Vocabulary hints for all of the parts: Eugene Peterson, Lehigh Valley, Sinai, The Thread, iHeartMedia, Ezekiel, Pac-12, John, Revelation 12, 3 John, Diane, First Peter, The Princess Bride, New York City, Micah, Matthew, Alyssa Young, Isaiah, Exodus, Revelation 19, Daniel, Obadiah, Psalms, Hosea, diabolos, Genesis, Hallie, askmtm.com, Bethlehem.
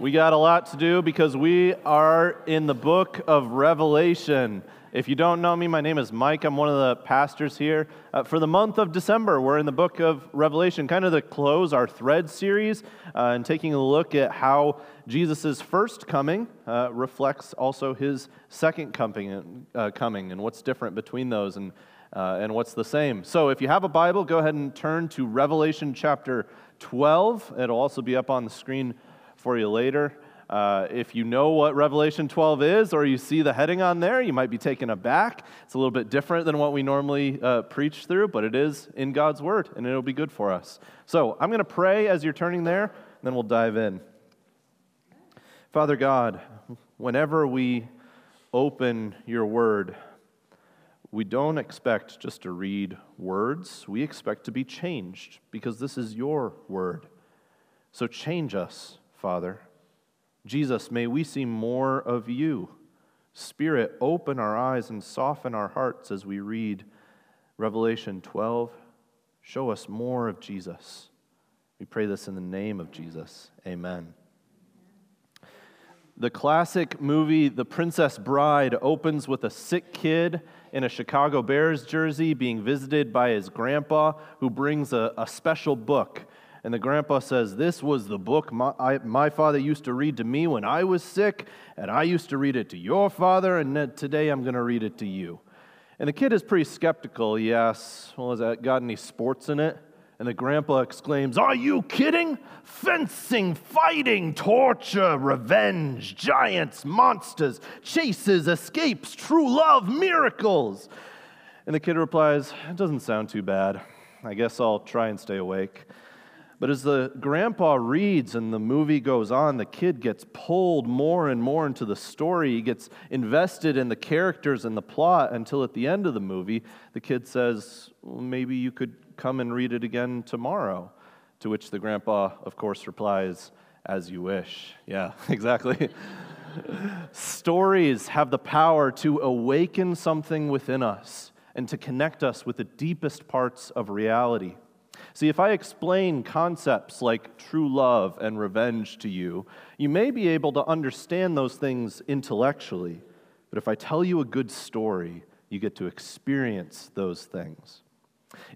We got a lot to do because we are in the book of Revelation. If you don't know me, my name is Mike. I'm one of the pastors here. For the month of December, we're in the book of Revelation, kind of to close our thread series and taking a look at how Jesus' first coming reflects also his second coming and what's different between those and what's the same. So if you have a Bible, go ahead and turn to Revelation chapter 12. It'll also be up on the screen for you later. If you know what Revelation 12 is, or you see the heading on there, you might be taken aback. It's a little bit different than what we normally preach through, but it is in God's Word, and it'll be good for us. So I'm going to pray as you're turning there, and then we'll dive in. Father God, whenever we open your Word, we don't expect just to read words. We expect to be changed, because this is your Word. So change us, Father. Jesus, may we see more of you. Spirit, open our eyes and soften our hearts as we read Revelation 12. Show us more of Jesus. We pray this in the name of Jesus. Amen. The classic movie, The Princess Bride, opens with a sick kid in a Chicago Bears jersey being visited by his grandpa, who brings a special book. And the grandpa says, "This was the book my father used to read to me when I was sick, and I used to read it to your father, and today I'm going to read it to you." And the kid is pretty skeptical. He asks, "Well, has that got any sports in it?" And the grandpa exclaims, "Are you kidding? Fencing, fighting, torture, revenge, giants, monsters, chases, escapes, true love, miracles." And the kid replies, "It doesn't sound too bad. I guess I'll try and stay awake." But as the grandpa reads and the movie goes on, the kid gets pulled more and more into the story. He gets invested in the characters and the plot until at the end of the movie, the kid says, "Well, maybe you could come and read it again tomorrow." To which the grandpa, of course, replies, "As you wish." Yeah, exactly. Stories have the power to awaken something within us and to connect us with the deepest parts of reality. See, if I explain concepts like true love and revenge to you, you may be able to understand those things intellectually, but if I tell you a good story, you get to experience those things.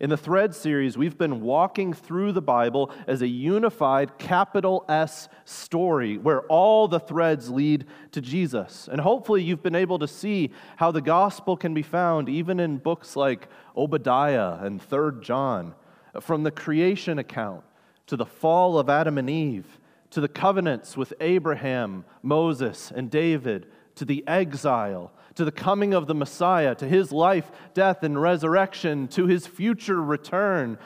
In the Thread series, we've been walking through the Bible as a unified capital S story where all the threads lead to Jesus. And hopefully you've been able to see how the gospel can be found even in books like Obadiah and 3 John. From the creation account, to the fall of Adam and Eve, to the covenants with Abraham, Moses, and David, to the exile, to the coming of the Messiah, to his life, death, and resurrection, to his future return.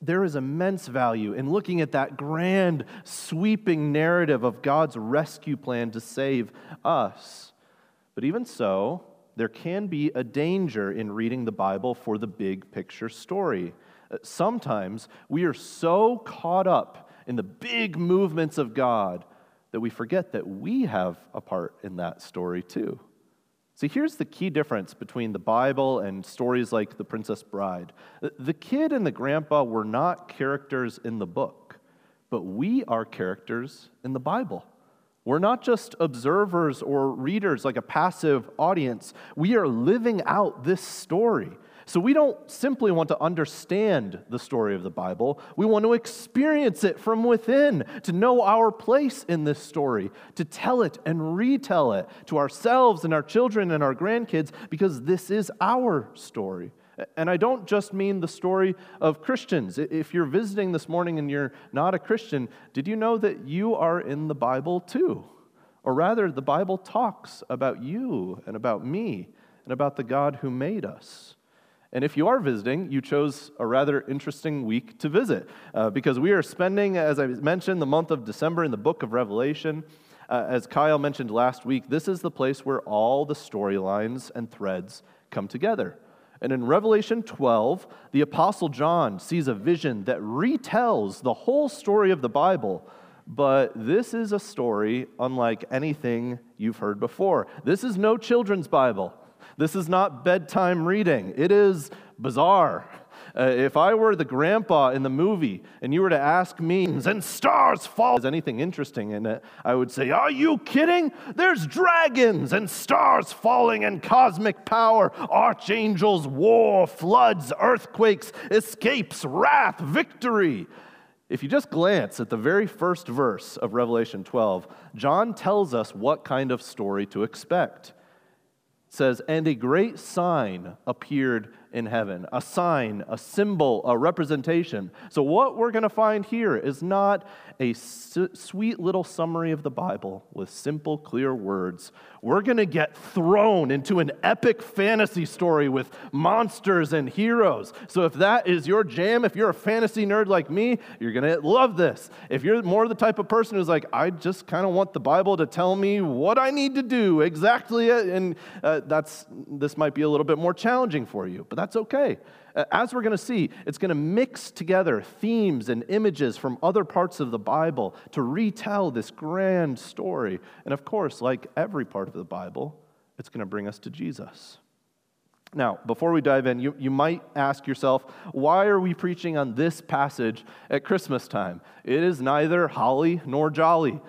There is immense value in looking at that grand, sweeping narrative of God's rescue plan to save us. But even so, there can be a danger in reading the Bible for the big picture story. Sometimes we are so caught up in the big movements of God that we forget that we have a part in that story too. See, here's the key difference between the Bible and stories like The Princess Bride. The kid and the grandpa were not characters in the book, but we are characters in the Bible. We're not just observers or readers like a passive audience. We are living out this story. So we don't simply want to understand the story of the Bible. We want to experience it from within, to know our place in this story, to tell it and retell it to ourselves and our children and our grandkids, because this is our story. And I don't just mean the story of Christians. If you're visiting this morning and you're not a Christian, did you know that you are in the Bible too? Or rather, the Bible talks about you and about me and about the God who made us. And if you are visiting, you chose a rather interesting week to visit because we are spending, as I mentioned, the month of December in the book of Revelation. As Kyle mentioned last week, this is the place where all the storylines and threads come together. And in Revelation 12, the Apostle John sees a vision that retells the whole story of the Bible. But this is a story unlike anything you've heard before. This is no children's Bible. This is not bedtime reading. It is bizarre. If I were the grandpa in the movie and you were to ask me, and stars fall, is anything interesting in it, I would say, are you kidding? There's dragons and stars falling and cosmic power, archangels, war, floods, earthquakes, escapes, wrath, victory. If you just glance at the very first verse of Revelation 12, John tells us what kind of story to expect. It says, and a great sign appeared in heaven. A sign, a symbol, a representation. So what we're going to find here is not a sweet little summary of the Bible with simple, clear words. We're going to get thrown into an epic fantasy story with monsters and heroes. So if that is your jam, if you're a fantasy nerd like me, you're going to love this. If you're more the type of person who's like, I just kind of want the Bible to tell me what I need to do exactly, and this might be a little bit more challenging for you, but that's okay. As we're going to see, it's going to mix together themes and images from other parts of the Bible to retell this grand story. And of course, like every part of the Bible, it's going to bring us to Jesus. Now, before we dive in, you might ask yourself, why are we preaching on this passage at Christmas time? It is neither holly nor jolly.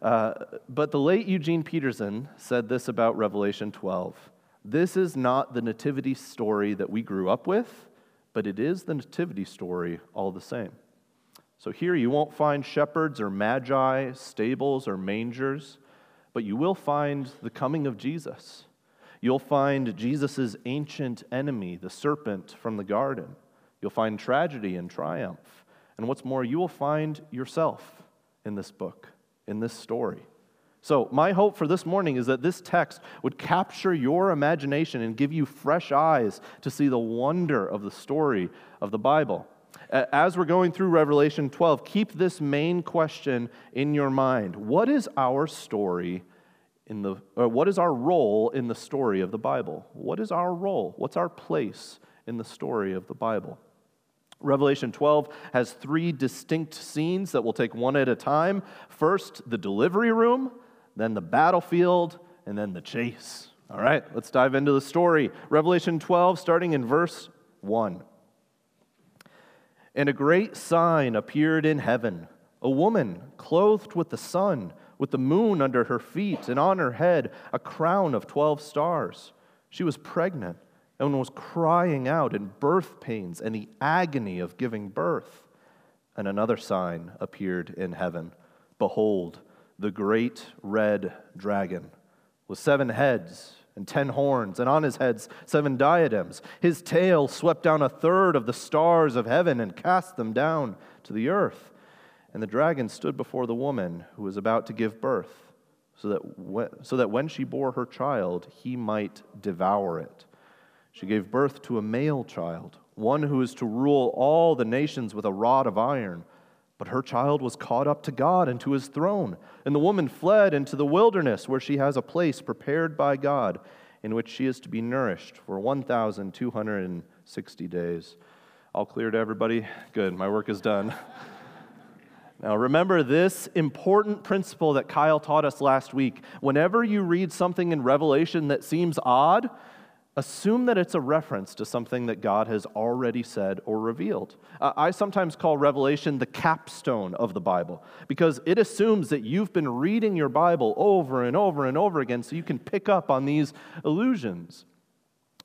But the late Eugene Peterson said this about Revelation 12. This is not the nativity story that we grew up with, but it is the nativity story all the same. So here you won't find shepherds or magi, stables or mangers, but you will find the coming of Jesus. You'll find Jesus' ancient enemy, the serpent from the garden. You'll find tragedy and triumph. And what's more, you will find yourself in this book, in this story. So my hope for this morning is that this text would capture your imagination and give you fresh eyes to see the wonder of the story of the Bible. As we're going through Revelation 12, keep this main question in your mind. What is our story what is our role in the story of the Bible? What is our role? What's our place in the story of the Bible? Revelation 12 has three distinct scenes that we'll take one at a time. First, the delivery room, then the battlefield, and then the chase. All right, let's dive into the story. Revelation 12, starting in verse 1. And a great sign appeared in heaven, a woman clothed with the sun, with the moon under her feet, and on her head a crown of 12 stars. She was pregnant and was crying out in birth pains and the agony of giving birth. And another sign appeared in heaven. Behold, the great red dragon with 7 heads and 10 horns, and on his heads 7 diadems. His tail swept down 1/3 of the stars of heaven and cast them down to the earth. And the dragon stood before the woman who was about to give birth, so that when she bore her child, he might devour it. She gave birth to a male child, one who is to rule all the nations with a rod of iron. But her child was caught up to God and to his throne, and the woman fled into the wilderness, where she has a place prepared by God, in which she is to be nourished for 1,260 days. All clear to everybody? Good, my work is done. Now remember this important principle that Kyle taught us last week. Whenever you read something in Revelation that seems odd, assume that it's a reference to something that God has already said or revealed. I sometimes call Revelation the capstone of the Bible because it assumes that you've been reading your Bible over and over and over again so you can pick up on these allusions.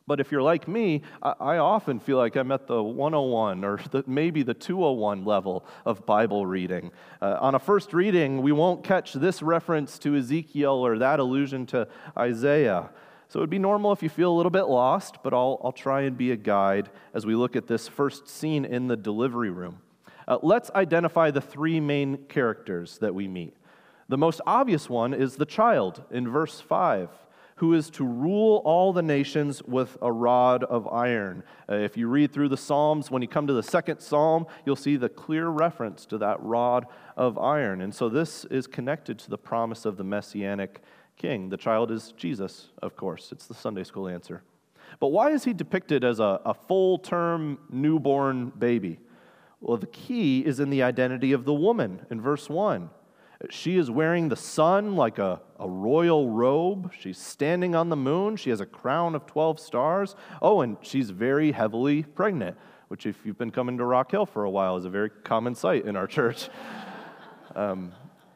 But if you're like me, I often feel like I'm at the 101 or maybe the 201 level of Bible reading. On a first reading, we won't catch this reference to Ezekiel or that allusion to Isaiah. So it would be normal if you feel a little bit lost, but I'll try and be a guide as we look at this first scene in the delivery room. Let's identify the three main characters that we meet. The most obvious one is the child in verse 5, who is to rule all the nations with a rod of iron. If you read through the Psalms, when you come to the second Psalm, you'll see the clear reference to that rod of iron. And so this is connected to the promise of the Messianic King. The child is Jesus, of course. It's the Sunday school answer. But why is he depicted as a full-term newborn baby? Well, the key is in the identity of the woman in verse 1. She is wearing the sun like a royal robe. She's standing on the moon. She has a crown of 12 stars. Oh, and she's very heavily pregnant. which if you've been coming to Rock Hill for a while is a very common sight in our church.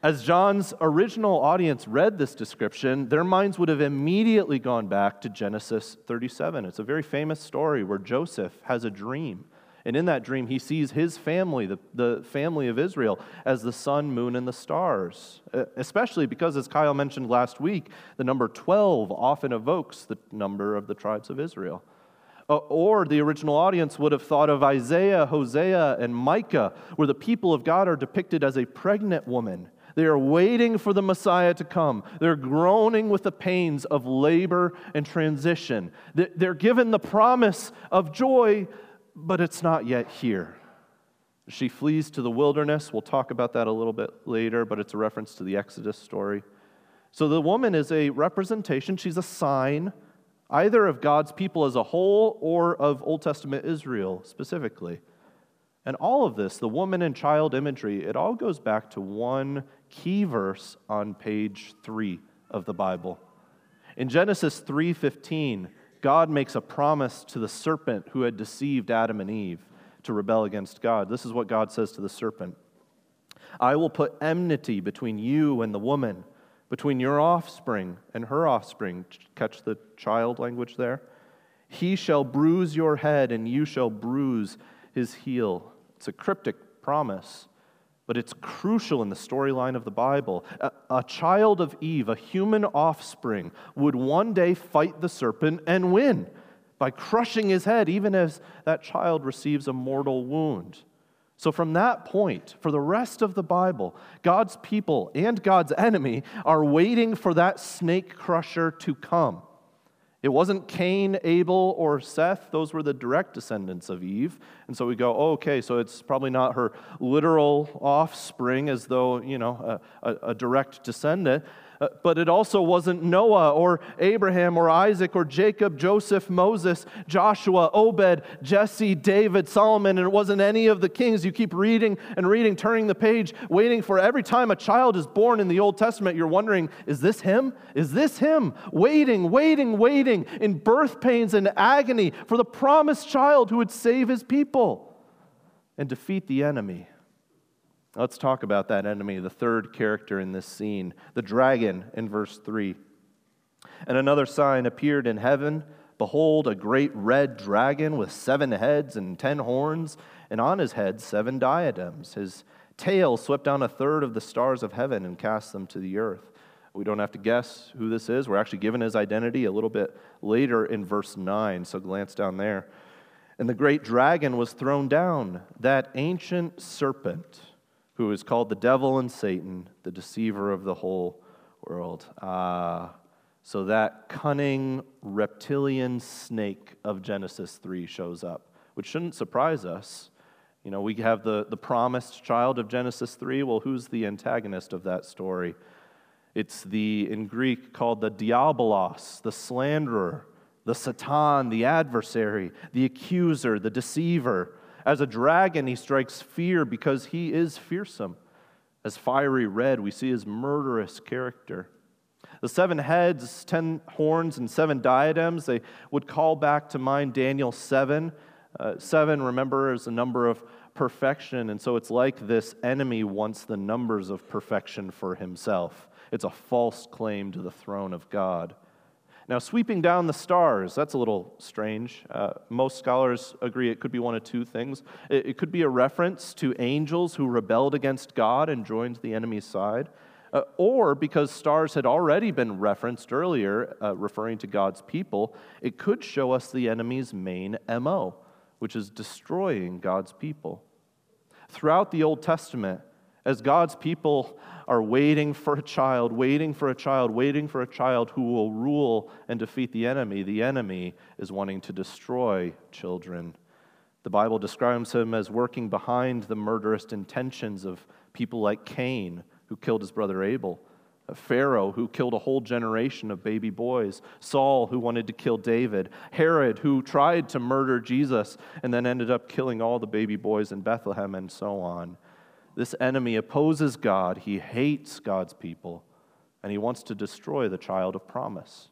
As John's original audience read this description, their minds would have immediately gone back to Genesis 37. It's a very famous story where Joseph has a dream, and in that dream he sees his family, the family of Israel, as the sun, moon, and the stars, especially because, as Kyle mentioned last week, the number 12 often evokes the number of the tribes of Israel. Or the original audience would have thought of Isaiah, Hosea, and Micah, where the people of God are depicted as a pregnant woman. They are waiting for the Messiah to come. They're groaning with the pains of labor and transition. They're given the promise of joy, but it's not yet here. She flees to the wilderness. We'll talk about that a little bit later, but it's a reference to the Exodus story. So the woman is a representation. She's a sign either of God's people as a whole or of Old Testament Israel specifically. And all of this, the woman and child imagery, it all goes back to one key verse on page 3 of the Bible. In Genesis 3:15, God makes a promise to the serpent who had deceived Adam and Eve to rebel against God. This is what God says to the serpent: "I will put enmity between you and the woman, between your offspring and her offspring." Catch the child language there. "He shall bruise your head and you shall bruise his heel." It's a cryptic promise, but it's crucial in the storyline of the Bible. A child of Eve, a human offspring, would one day fight the serpent and win by crushing his head, even as that child receives a mortal wound. So from that point, for the rest of the Bible, God's people and God's enemy are waiting for that snake crusher to come. It wasn't Cain, Abel, or Seth. Those were the direct descendants of Eve. And so we go, oh, okay, so it's probably not her literal offspring, as though, you know, a direct descendant. But it also wasn't Noah or Abraham or Isaac or Jacob, Joseph, Moses, Joshua, Obed, Jesse, David, Solomon, and it wasn't any of the kings. You keep reading and reading, turning the page, waiting for every time a child is born in the Old Testament, you're wondering, is this him? Is this him? Waiting, waiting, waiting in birth pains and agony for the promised child who would save his people and defeat the enemy. Let's talk about that enemy, the third character in this scene, the dragon in verse 3. "And another sign appeared in heaven. Behold, a great red dragon with 7 heads and 10 horns, and on his head 7 diadems. His tail swept down 1/3 of the stars of heaven and cast them to the earth." We don't have to guess who this is. We're actually given his identity a little bit later in verse 9, so glance down there. "And the great dragon was thrown down, that ancient serpent, who is called the devil and Satan, the deceiver of the whole world." So that cunning reptilian snake of Genesis 3 shows up, which shouldn't surprise us. You know, we have the promised child of Genesis 3. Well, who's the antagonist of that story? It's in Greek, called the diabolos, the slanderer, the satan, the adversary, the accuser, the deceiver. As a dragon, he strikes fear because he is fearsome. As fiery red, we see his murderous character. The 7 heads, 10 horns, and 7 diadems, they would call back to mind Daniel 7. 7, remember, is a number of perfection, and so it's like this enemy wants the numbers of perfection for himself. It's a false claim to the throne of God. Now, sweeping down the stars, that's a little strange. Most scholars agree it could be one of two things. It could be a reference to angels who rebelled against God and joined the enemy's side, or because stars had already been referenced earlier, referring to God's people, it could show us the enemy's main MO, which is destroying God's people. Throughout the Old Testament, as God's people are waiting for a child, waiting for a child, waiting for a child who will rule and defeat the enemy is wanting to destroy children. The Bible describes him as working behind the murderous intentions of people like Cain, who killed his brother Abel, Pharaoh, who killed a whole generation of baby boys, Saul, who wanted to kill David, Herod, who tried to murder Jesus and then ended up killing all the baby boys in Bethlehem, and so on. This enemy opposes God, he hates God's people, and he wants to destroy the child of promise.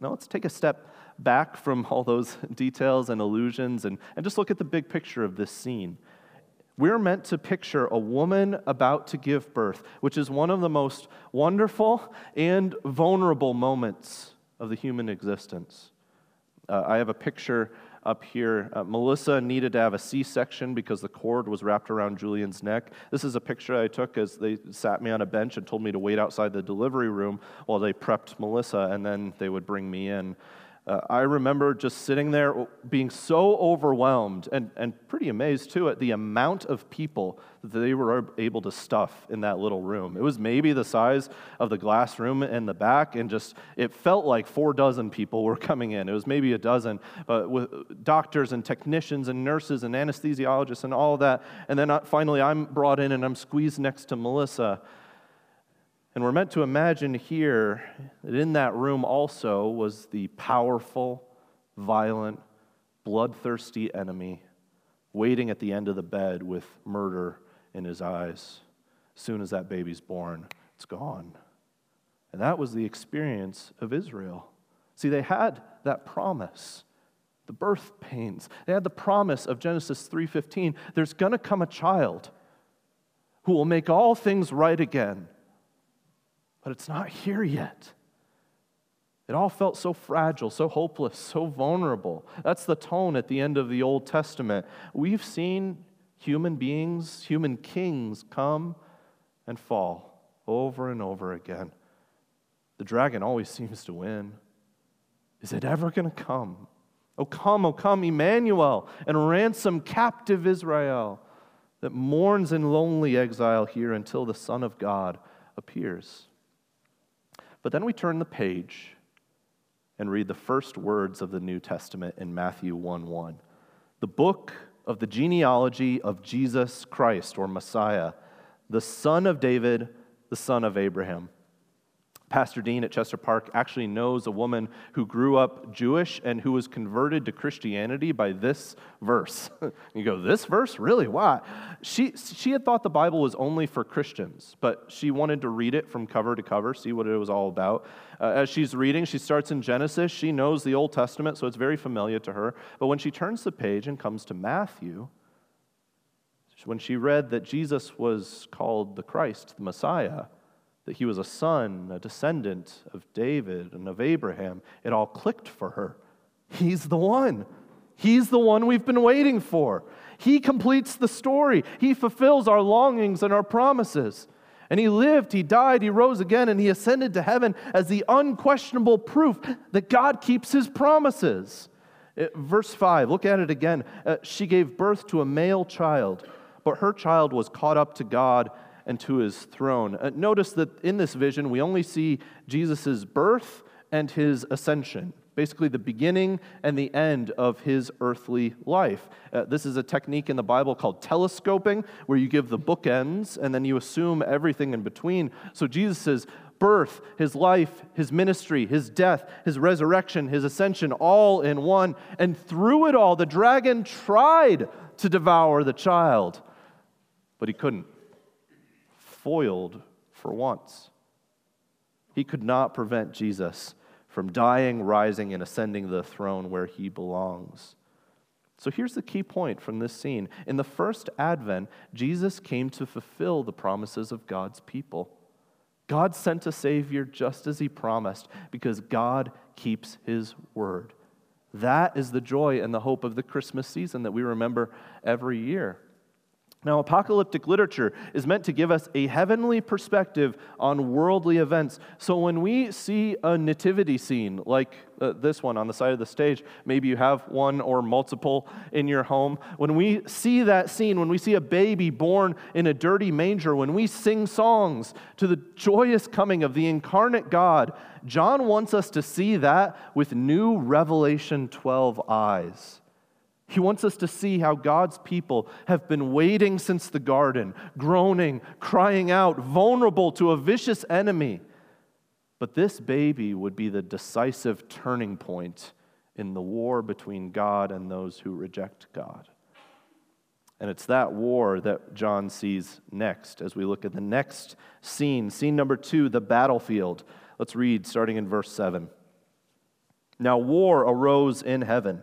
Now let's take a step back from all those details and allusions and just look at the big picture of this scene. We're meant to picture a woman about to give birth, which is one of the most wonderful and vulnerable moments of the human existence. I have a picture up here. Melissa needed to have a C-section because the cord was wrapped around Julian's neck. This is a picture I took as they sat me on a bench and told me to wait outside the delivery room while they prepped Melissa, and then they would bring me in. I remember just sitting there being so overwhelmed and pretty amazed, too, at the amount of people that they were able to stuff in that little room. It was maybe the size of the glass room in the back, and just it felt like 4 dozen people were coming in. It was maybe a dozen, with doctors and technicians and nurses and anesthesiologists and all that. And then finally I'm brought in and I'm squeezed next to Melissa. And we're meant to imagine here that in that room also was the powerful, violent, bloodthirsty enemy waiting at the end of the bed with murder in his eyes. As soon as that baby's born, it's gone. And that was the experience of Israel. See, they had that promise, the birth pains. They had the promise of Genesis 3:15, there's going to come a child who will make all things right again. But it's not here yet. It all felt so fragile, so hopeless, so vulnerable. That's the tone at the end of the Old Testament. We've seen human beings, human kings come and fall over and over again. The dragon always seems to win. Is it ever going to come? O come, Emmanuel, and ransom captive Israel that mourns in lonely exile here until the Son of God appears. But then we turn the page and read the first words of the New Testament in Matthew 1:1. The book of the genealogy of Jesus Christ, or Messiah, the son of David, the son of Abraham. Pastor Dean at Chester Park actually knows a woman who grew up Jewish and who was converted to Christianity by this verse. You go, this verse? Really? Why? She had thought the Bible was only for Christians, but she wanted to read it from cover to cover, see what it was all about. As she's reading, she starts in Genesis. She knows the Old Testament, so it's very familiar to her. But when she turns the page and comes to Matthew, when she read that Jesus was called the Christ, the Messiah, that he was a son, a descendant of David and of Abraham, it all clicked for her. He's the one. He's the one we've been waiting for. He completes the story. He fulfills our longings and our promises. And he lived, he died, he rose again, and he ascended to heaven as the unquestionable proof that God keeps his promises. Verse 5, look at it again. She gave birth to a male child, but her child was caught up to God and to his throne. Notice that in this vision, we only see Jesus' birth and his ascension, basically the beginning and the end of his earthly life. This is a technique in the Bible called telescoping, where you give the bookends and then you assume everything in between. So Jesus' birth, his life, his ministry, his death, his resurrection, his ascension, all in one. And through it all, the dragon tried to devour the child, but he couldn't. Foiled for once. He could not prevent Jesus from dying, rising, and ascending to the throne where he belongs. So here's the key point from this scene. In the first advent, Jesus came to fulfill the promises of God's people. God sent a Savior just as he promised, because God keeps his word. That is the joy and the hope of the Christmas season that we remember every year. Now, apocalyptic literature is meant to give us a heavenly perspective on worldly events. So when we see a nativity scene like this one on the side of the stage, maybe you have one or multiple in your home. When we see that scene, when we see a baby born in a dirty manger, when we sing songs to the joyous coming of the incarnate God, John wants us to see that with new Revelation 12 eyes. He wants us to see how God's people have been waiting since the garden, groaning, crying out, vulnerable to a vicious enemy. But this baby would be the decisive turning point in the war between God and those who reject God. And it's that war that John sees next as we look at the next scene. Scene number 2, the battlefield. Let's read starting in verse 7. Now war arose in heaven,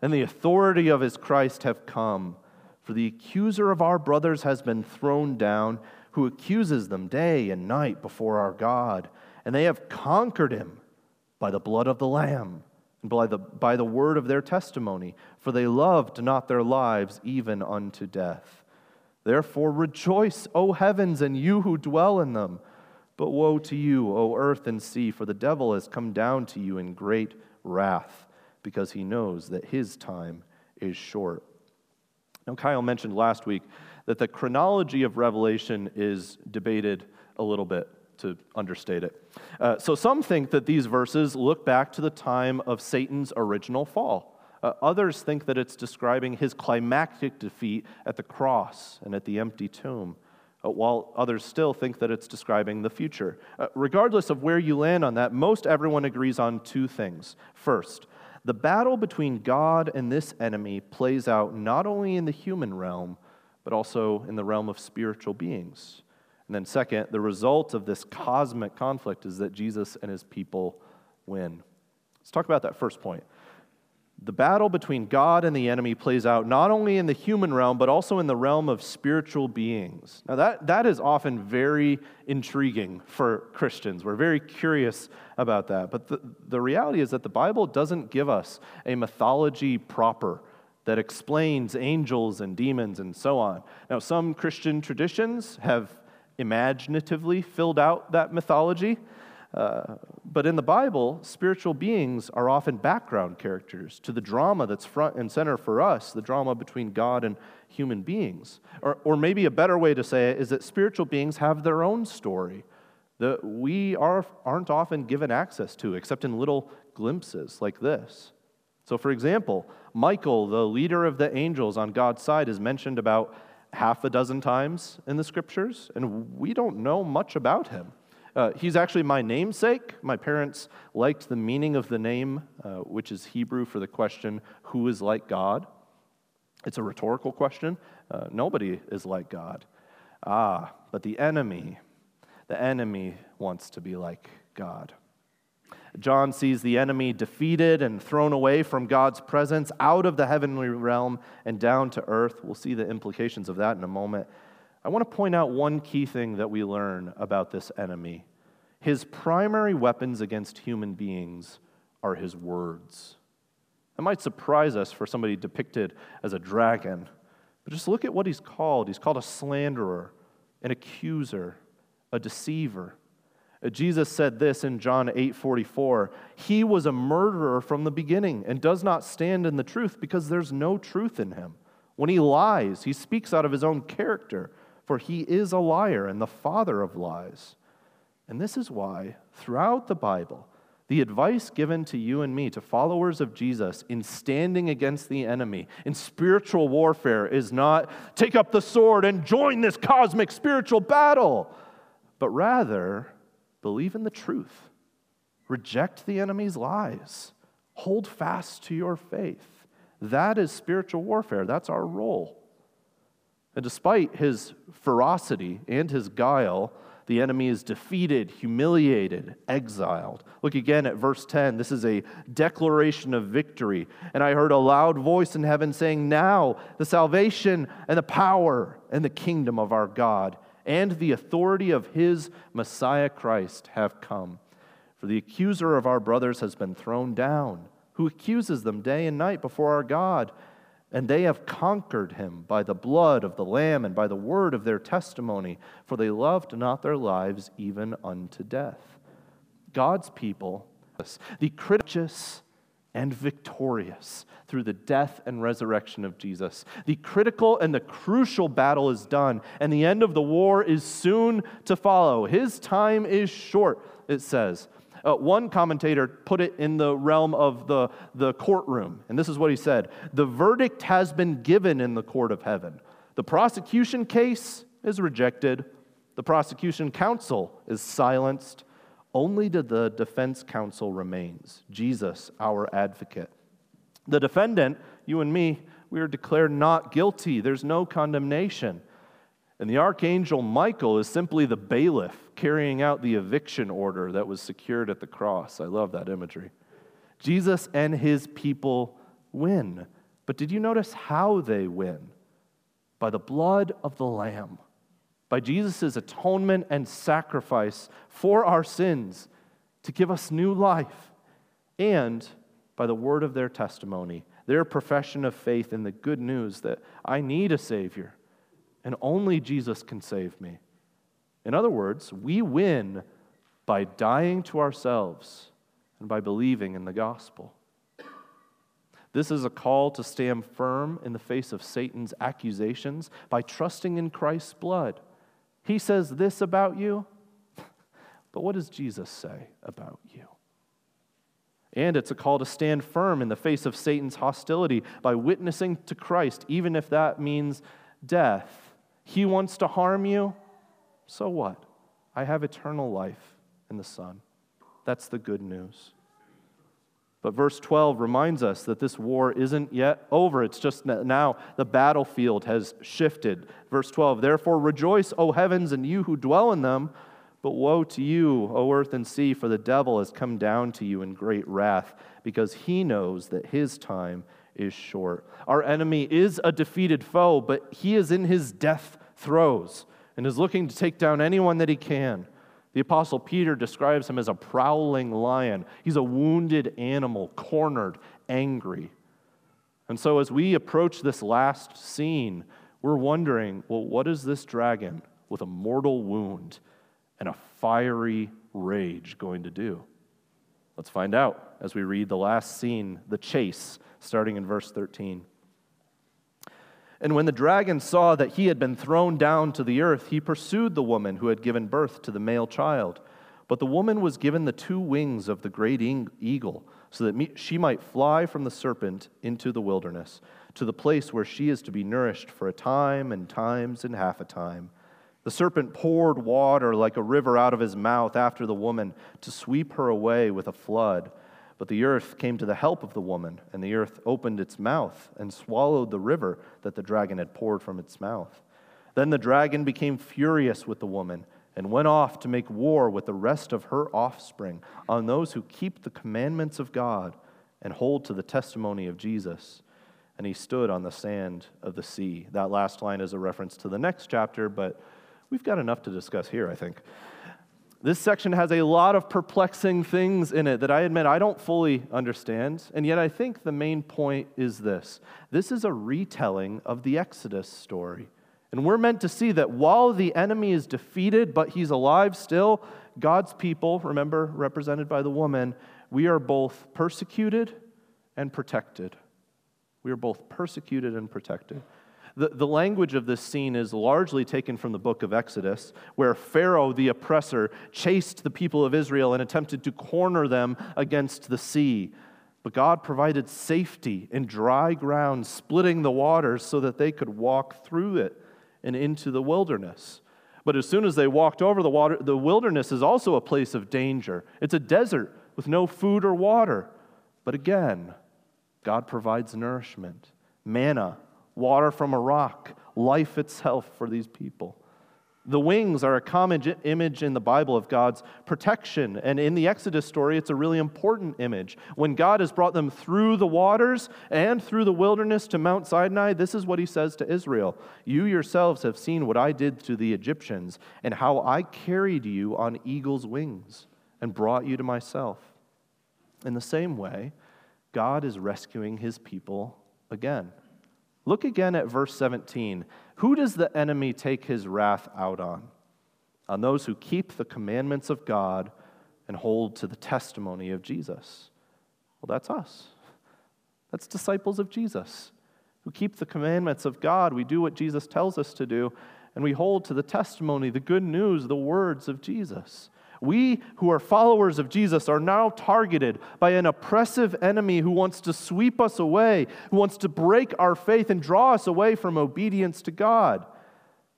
and the authority of his Christ have come. For the accuser of our brothers has been thrown down, who accuses them day and night before our God. And they have conquered him by the blood of the Lamb and by the word of their testimony, for they loved not their lives even unto death. Therefore rejoice, O heavens, and you who dwell in them. But woe to you, O earth and sea, for the devil has come down to you in great wrath, because he knows that his time is short." Now, Kyle mentioned last week that the chronology of Revelation is debated a little bit, to understate it. So some think that these verses look back to the time of Satan's original fall. Others think that it's describing his climactic defeat at the cross and at the empty tomb, while others still think that it's describing the future. Regardless of where you land on that, most everyone agrees on two things. First, the battle between God and this enemy plays out not only in the human realm, but also in the realm of spiritual beings. And then second, the result of this cosmic conflict is that Jesus and his people win. Let's talk about that first point. The battle between God and the enemy plays out not only in the human realm, but also in the realm of spiritual beings. Now, that is often very intriguing for Christians. We're very curious about that. But the reality is that the Bible doesn't give us a mythology proper that explains angels and demons and so on. Now, some Christian traditions have imaginatively filled out that mythology. But in the Bible, spiritual beings are often background characters to the drama that's front and center for us, the drama between God and human beings. Or maybe a better way to say it is that spiritual beings have their own story that we aren't often given access to, except in little glimpses like this. So for example, Michael, the leader of the angels on God's side, is mentioned about half a dozen times in the scriptures, and we don't know much about him. He's actually my namesake. My parents liked the meaning of the name, which is Hebrew for the question, who is like God? It's a rhetorical question. Nobody is like God. But the enemy wants to be like God. John sees the enemy defeated and thrown away from God's presence out of the heavenly realm and down to earth. We'll see the implications of that in a moment. I want to point out one key thing that we learn about this enemy. His primary weapons against human beings are his words. That might surprise us for somebody depicted as a dragon, but just look at what he's called. He's called a slanderer, an accuser, a deceiver. Jesus said this in John 8:44, "He was a murderer from the beginning and does not stand in the truth because there's no truth in him. When he lies, he speaks out of his own character, for he is a liar and the father of lies." And this is why, throughout the Bible, the advice given to you and me, to followers of Jesus, in standing against the enemy, in spiritual warfare, is not, take up the sword and join this cosmic spiritual battle, but rather, believe in the truth. Reject the enemy's lies. Hold fast to your faith. That is spiritual warfare. That's our role. And despite his ferocity and his guile, the enemy is defeated, humiliated, exiled. Look again at verse 10. This is a declaration of victory. "And I heard a loud voice in heaven saying, 'Now the salvation and the power and the kingdom of our God and the authority of his Messiah Christ have come. For the accuser of our brothers has been thrown down, who accuses them day and night before our God. And they have conquered him by the blood of the Lamb and by the word of their testimony, for they loved not their lives even unto death.'" God's people, the righteous and victorious through the death and resurrection of Jesus. The critical and the crucial battle is done, and the end of the war is soon to follow. His time is short, it says. One commentator put it in the realm of the courtroom, and this is what he said. The verdict has been given in the court of heaven. The prosecution case is rejected. The prosecution counsel is silenced. Only the defense counsel remains, Jesus, our advocate. The defendant, you and me, we are declared not guilty. There's no condemnation. And the archangel Michael is simply the bailiff carrying out the eviction order that was secured at the cross. I love that imagery. Jesus and his people win. But did you notice how they win? By the blood of the Lamb. By Jesus' atonement and sacrifice for our sins to give us new life, and by the word of their testimony, their profession of faith in the good news that I need a Savior, and only Jesus can save me. In other words, we win by dying to ourselves and by believing in the gospel. This is a call to stand firm in the face of Satan's accusations by trusting in Christ's blood. He says this about you, but what does Jesus say about you? And it's a call to stand firm in the face of Satan's hostility by witnessing to Christ, even if that means death. He wants to harm you, so what? I have eternal life in the Son. That's the good news. But verse 12 reminds us that this war isn't yet over. It's just now the battlefield has shifted. Verse 12, therefore rejoice, O heavens, and you who dwell in them, but woe to you, O earth and sea, for the devil has come down to you in great wrath, because he knows that his time is short. Our enemy is a defeated foe, but he is in his death throes and is looking to take down anyone that he can. The Apostle Peter describes him as a prowling lion. He's a wounded animal, cornered, angry. And so as we approach this last scene, we're wondering, well, what is this dragon with a mortal wound and a fiery rage going to do? Let's find out as we read the last scene, the chase, starting in verse 13. And when the dragon saw that he had been thrown down to the earth, he pursued the woman who had given birth to the male child. But the woman was given the two wings of the great eagle, so that she might fly from the serpent into the wilderness, to the place where she is to be nourished for a time and times and half a time. The serpent poured water like a river out of his mouth after the woman to sweep her away with a flood. But the earth came to the help of the woman, and the earth opened its mouth and swallowed the river that the dragon had poured from its mouth. Then the dragon became furious with the woman and went off to make war with the rest of her offspring, on those who keep the commandments of God and hold to the testimony of Jesus. And he stood on the sand of the sea. That last line is a reference to the next chapter, but we've got enough to discuss here, I think. This section has a lot of perplexing things in it that I admit I don't fully understand, and yet I think the main point is this. This is a retelling of the Exodus story, and we're meant to see that while the enemy is defeated, but he's alive still, God's people, remember, represented by the woman, we are both persecuted and protected. We are both persecuted and protected. The language of this scene is largely taken from the book of Exodus, where Pharaoh, the oppressor, chased the people of Israel and attempted to corner them against the sea. But God provided safety in dry ground, splitting the waters so that they could walk through it and into the wilderness. But as soon as they walked over the water, the wilderness is also a place of danger. It's a desert with no food or water. But again, God provides nourishment, manna, water from a rock, life itself for these people. The wings are a common image in the Bible of God's protection, and in the Exodus story, it's a really important image. When God has brought them through the waters and through the wilderness to Mount Sinai, this is what he says to Israel. You yourselves have seen what I did to the Egyptians and how I carried you on eagle's wings and brought you to myself. In the same way, God is rescuing his people again. Look again at verse 17. Who does the enemy take his wrath out on? On those who keep the commandments of God and hold to the testimony of Jesus. Well, that's us. That's disciples of Jesus who keep the commandments of God. We do what Jesus tells us to do, and we hold to the testimony, the good news, the words of Jesus. We who are followers of Jesus are now targeted by an oppressive enemy who wants to sweep us away, who wants to break our faith and draw us away from obedience to God.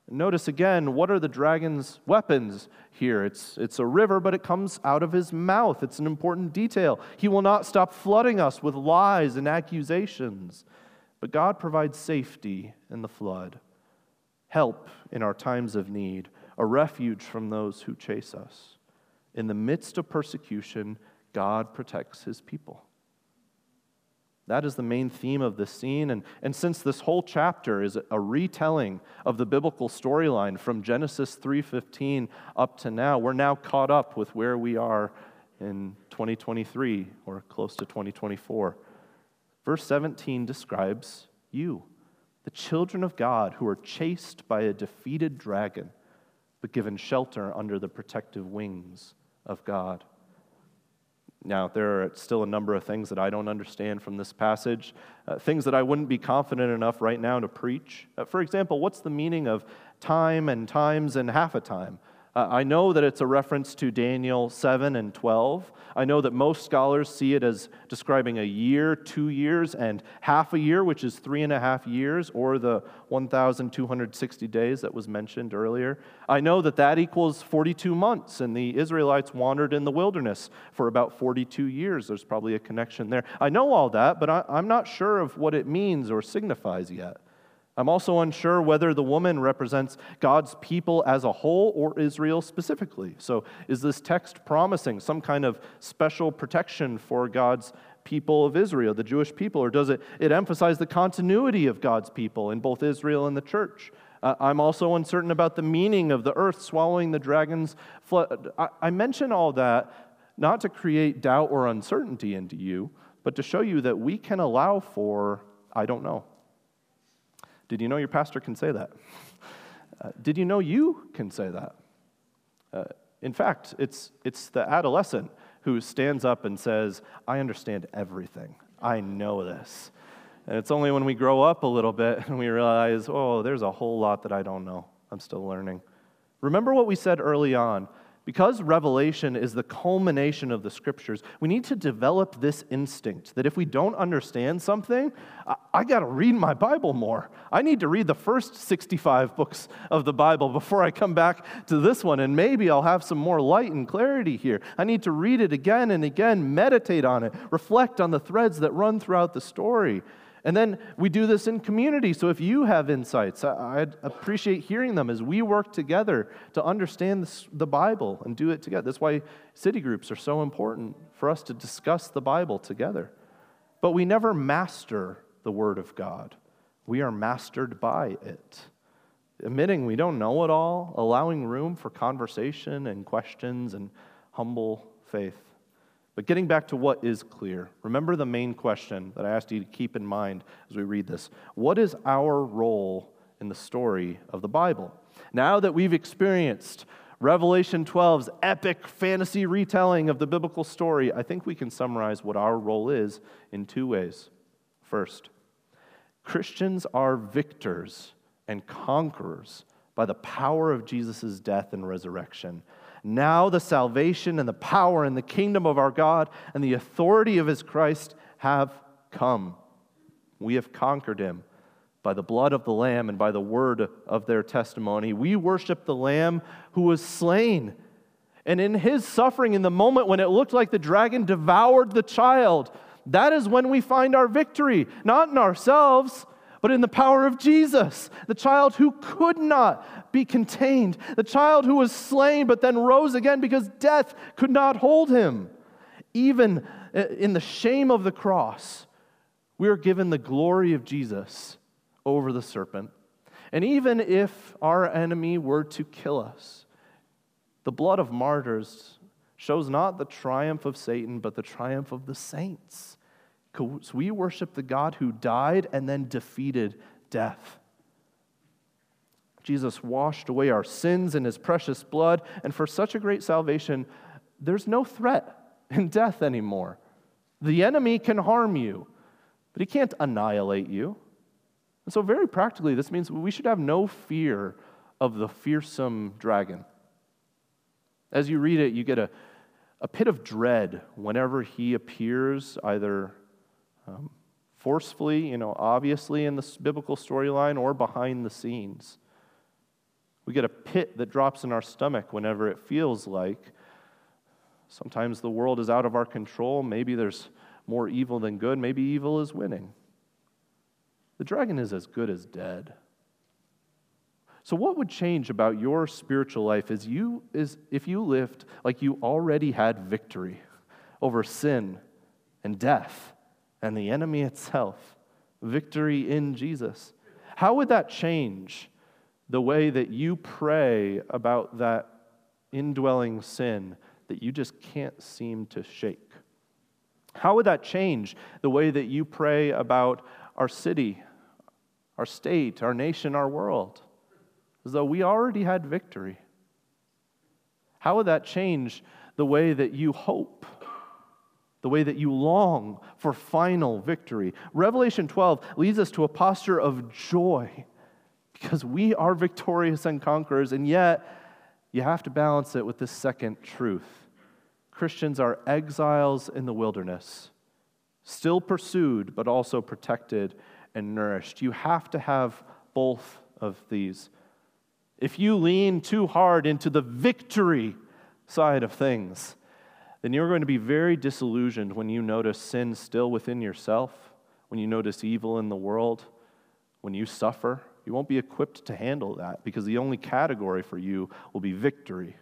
Notice again, what are the dragon's weapons here? It's a river, but it comes out of his mouth. It's an important detail. He will not stop flooding us with lies and accusations. But God provides safety in the flood, help in our times of need, a refuge from those who chase us. In the midst of persecution, God protects his people. That is the main theme of this scene, and since this whole chapter is a retelling of the biblical storyline from Genesis 3:15 up to now, we're now caught up with where we are in 2023 or close to 2024. Verse 17 describes you, the children of God who are chased by a defeated dragon, but given shelter under the protective wings of God. Now, there are still a number of things that I don't understand from this passage, things that I wouldn't be confident enough right now to preach. For example, what's the meaning of time and times and half a time? I know that it's a reference to Daniel 7 and 12. I know that most scholars see it as describing a year, 2 years, and half a year, which is 3.5 years, or the 1,260 days that was mentioned earlier. I know that that equals 42 months, and the Israelites wandered in the wilderness for about 42 years. There's probably a connection there. I know all that, but I'm not sure of what it means or signifies yet. I'm also unsure whether the woman represents God's people as a whole or Israel specifically. So is this text promising some kind of special protection for God's people of Israel, the Jewish people, or does it emphasize the continuity of God's people in both Israel and the church? I'm also uncertain about the meaning of the earth swallowing the dragon's flood. I mention all that not to create doubt or uncertainty into you, but to show you that we can allow for, I don't know. Did you know your pastor can say that? Did you know you can say that? In fact, it's the adolescent who stands up and says, I understand everything. I know this. And it's only when we grow up a little bit and we realize, oh, there's a whole lot that I don't know. I'm still learning. Remember what we said early on. Because Revelation is the culmination of the Scriptures, we need to develop this instinct that if we don't understand something, I got to read my Bible more. I need to read the first 65 books of the Bible before I come back to this one, and maybe I'll have some more light and clarity here. I need to read it again and again, meditate on it, reflect on the threads that run throughout the story. And then we do this in community, so if you have insights, I'd appreciate hearing them as we work together to understand the Bible and do it together. That's why city groups are so important, for us to discuss the Bible together. But we never master the Word of God. We are mastered by it. Admitting we don't know it all, allowing room for conversation and questions and humble faith. But getting back to what is clear, remember the main question that I asked you to keep in mind as we read this. What is our role in the story of the Bible? Now that we've experienced Revelation 12's epic fantasy retelling of the biblical story, I think we can summarize what our role is in two ways. First, Christians are victors and conquerors by the power of Jesus' death and resurrection. Now the salvation and the power and the kingdom of our God and the authority of his Christ have come. We have conquered him by the blood of the Lamb and by the word of their testimony. We worship the Lamb who was slain. And in his suffering, in the moment when it looked like the dragon devoured the child, that is when we find our victory, not in ourselves, but in the power of Jesus, the child who could not be contained, the child who was slain but then rose again because death could not hold him. Even in the shame of the cross, we are given the glory of Jesus over the serpent. And even if our enemy were to kill us, the blood of martyrs shows not the triumph of Satan, but the triumph of the saints. So we worship the God who died and then defeated death. Jesus washed away our sins in his precious blood, and for such a great salvation, there's no threat in death anymore. The enemy can harm you, but he can't annihilate you. And so very practically, this means we should have no fear of the fearsome dragon. As you read it, you get a pit of dread whenever he appears, either forcefully, obviously in this biblical storyline, or behind the scenes. We get a pit that drops in our stomach whenever it feels like sometimes the world is out of our control. Maybe there's more evil than good. Maybe evil is winning. The dragon is as good as dead. So what would change about your spiritual life is if you lived like you already had victory over sin and death and the enemy itself, victory in Jesus? How would that change the way that you pray about that indwelling sin that you just can't seem to shake? How would that change the way that you pray about our city, our state, our nation, our world? As though we already had victory. How would that change the way that you hope, the way that you long for final victory? Revelation 12 leads us to a posture of joy because we are victorious and conquerors, and yet you have to balance it with this second truth. Christians are exiles in the wilderness, still pursued but also protected and nourished. You have to have both of these. If you lean too hard into the victory side of things, then you're going to be very disillusioned when you notice sin still within yourself, when you notice evil in the world, when you suffer. You won't be equipped to handle that because the only category for you will be victory.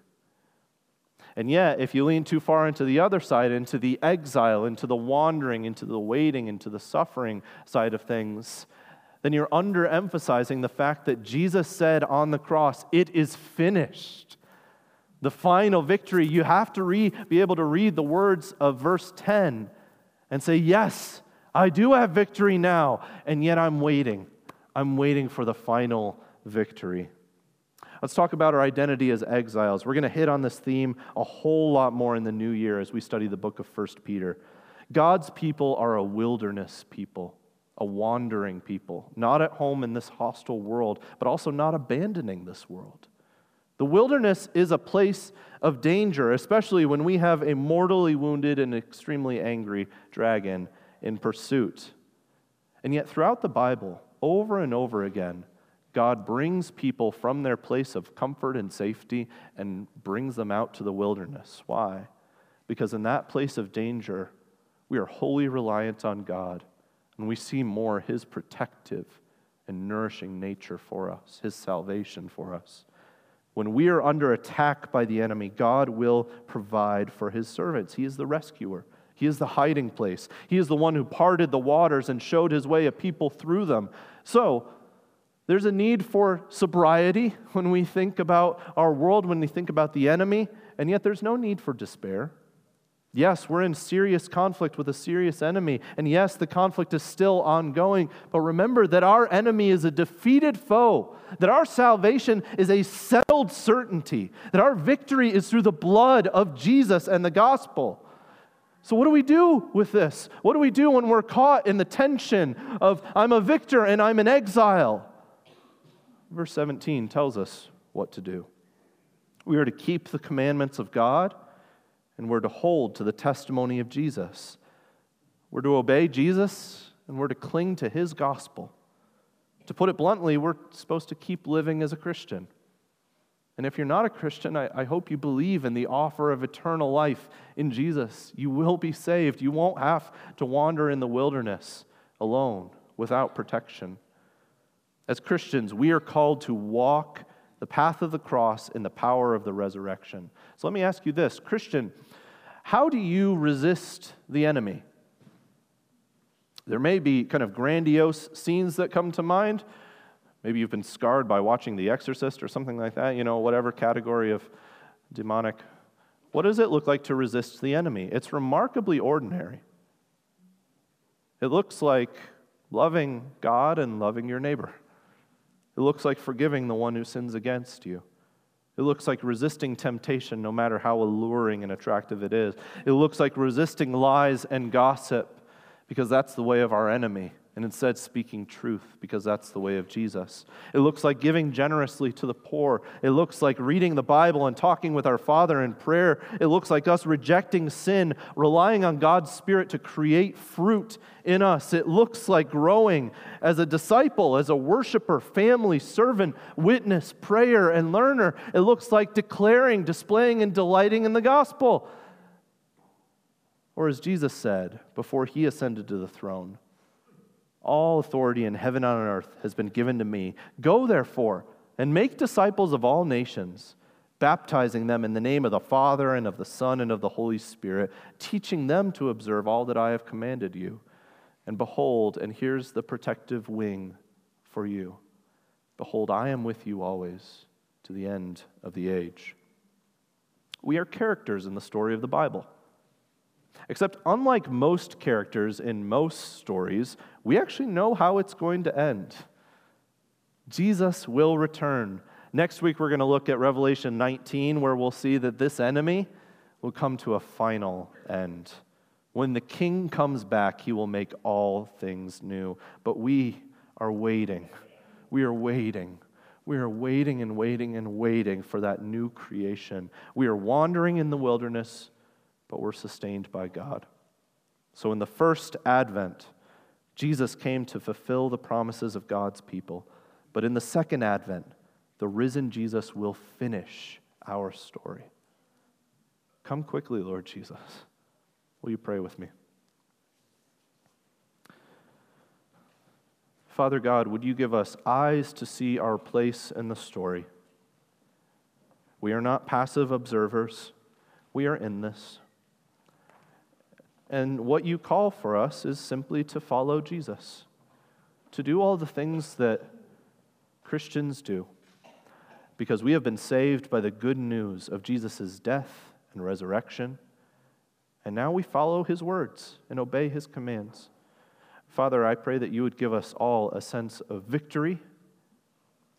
And yet, if you lean too far into the other side, into the exile, into the wandering, into the waiting, into the suffering side of things, then you're underemphasizing the fact that Jesus said on the cross, it is finished. The final victory. You have to be able to read the words of verse 10 and say, yes, I do have victory now, and yet I'm waiting. I'm waiting for the final victory. Let's talk about our identity as exiles. We're going to hit on this theme a whole lot more in the new year as we study the book of First Peter. God's people are a wilderness people. A wandering people, not at home in this hostile world, but also not abandoning this world. The wilderness is a place of danger, especially when we have a mortally wounded and extremely angry dragon in pursuit. And yet throughout the Bible, over and over again, God brings people from their place of comfort and safety and brings them out to the wilderness. Why? Because in that place of danger, we are wholly reliant on God. And we see more His protective and nourishing nature for us, His salvation for us. When we are under attack by the enemy, God will provide for His servants. He is the rescuer. He is the hiding place. He is the one who parted the waters and showed His way of people through them. So, there's a need for sobriety when we think about our world, when we think about the enemy, and yet there's no need for despair. Yes, we're in serious conflict with a serious enemy, and yes, the conflict is still ongoing, but remember that our enemy is a defeated foe, that our salvation is a settled certainty, that our victory is through the blood of Jesus and the gospel. So what do we do with this? What do we do when we're caught in the tension of, I'm a victor and I'm an exile? Verse 17 tells us what to do. We are to keep the commandments of God, and we're to hold to the testimony of Jesus. We're to obey Jesus, and we're to cling to His gospel. To put it bluntly, we're supposed to keep living as a Christian. And if you're not a Christian, I hope you believe in the offer of eternal life in Jesus. You will be saved. You won't have to wander in the wilderness alone, without protection. As Christians, we are called to walk the path of the cross and the power of the resurrection. So let me ask you this, Christian, how do you resist the enemy? There may be kind of grandiose scenes that come to mind. Maybe you've been scarred by watching The Exorcist or something like that, whatever category of demonic. What does it look like to resist the enemy? It's remarkably ordinary. It looks like loving God and loving your neighbor. It looks like forgiving the one who sins against you. It looks like resisting temptation, no matter how alluring and attractive it is. It looks like resisting lies and gossip, because that's the way of our enemy. And instead, speaking truth, because that's the way of Jesus. It looks like giving generously to the poor. It looks like reading the Bible and talking with our Father in prayer. It looks like us rejecting sin, relying on God's Spirit to create fruit in us. It looks like growing as a disciple, as a worshiper, family, servant, witness, prayer, and learner. It looks like declaring, displaying, and delighting in the gospel. Or as Jesus said before he ascended to the throne, "All authority in heaven and on earth has been given to me. Go, therefore, and make disciples of all nations, baptizing them in the name of the Father and of the Son and of the Holy Spirit, teaching them to observe all that I have commanded you. And behold," and here's the protective wing for you, "behold, I am with you always to the end of the age." We are characters in the story of the Bible. Except unlike most characters in most stories, we actually know how it's going to end. Jesus will return. Next week, we're going to look at Revelation 19, where we'll see that this enemy will come to a final end. When the king comes back, he will make all things new. But we are waiting. We are waiting. We are waiting and waiting and waiting for that new creation. We are wandering in the wilderness, but we're sustained by God. So in the first advent, Jesus came to fulfill the promises of God's people. But in the second advent, the risen Jesus will finish our story. Come quickly, Lord Jesus. Will you pray with me? Father God, would you give us eyes to see our place in the story? We are not passive observers. We are in this. And what you call for us is simply to follow Jesus, to do all the things that Christians do, because we have been saved by the good news of Jesus' death and resurrection, and now we follow his words and obey his commands. Father, I pray that you would give us all a sense of victory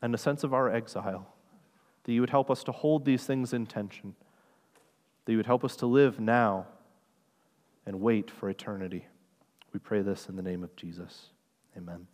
and a sense of our exile, that you would help us to hold these things in tension, that you would help us to live now and wait for eternity. We pray this in the name of Jesus. Amen.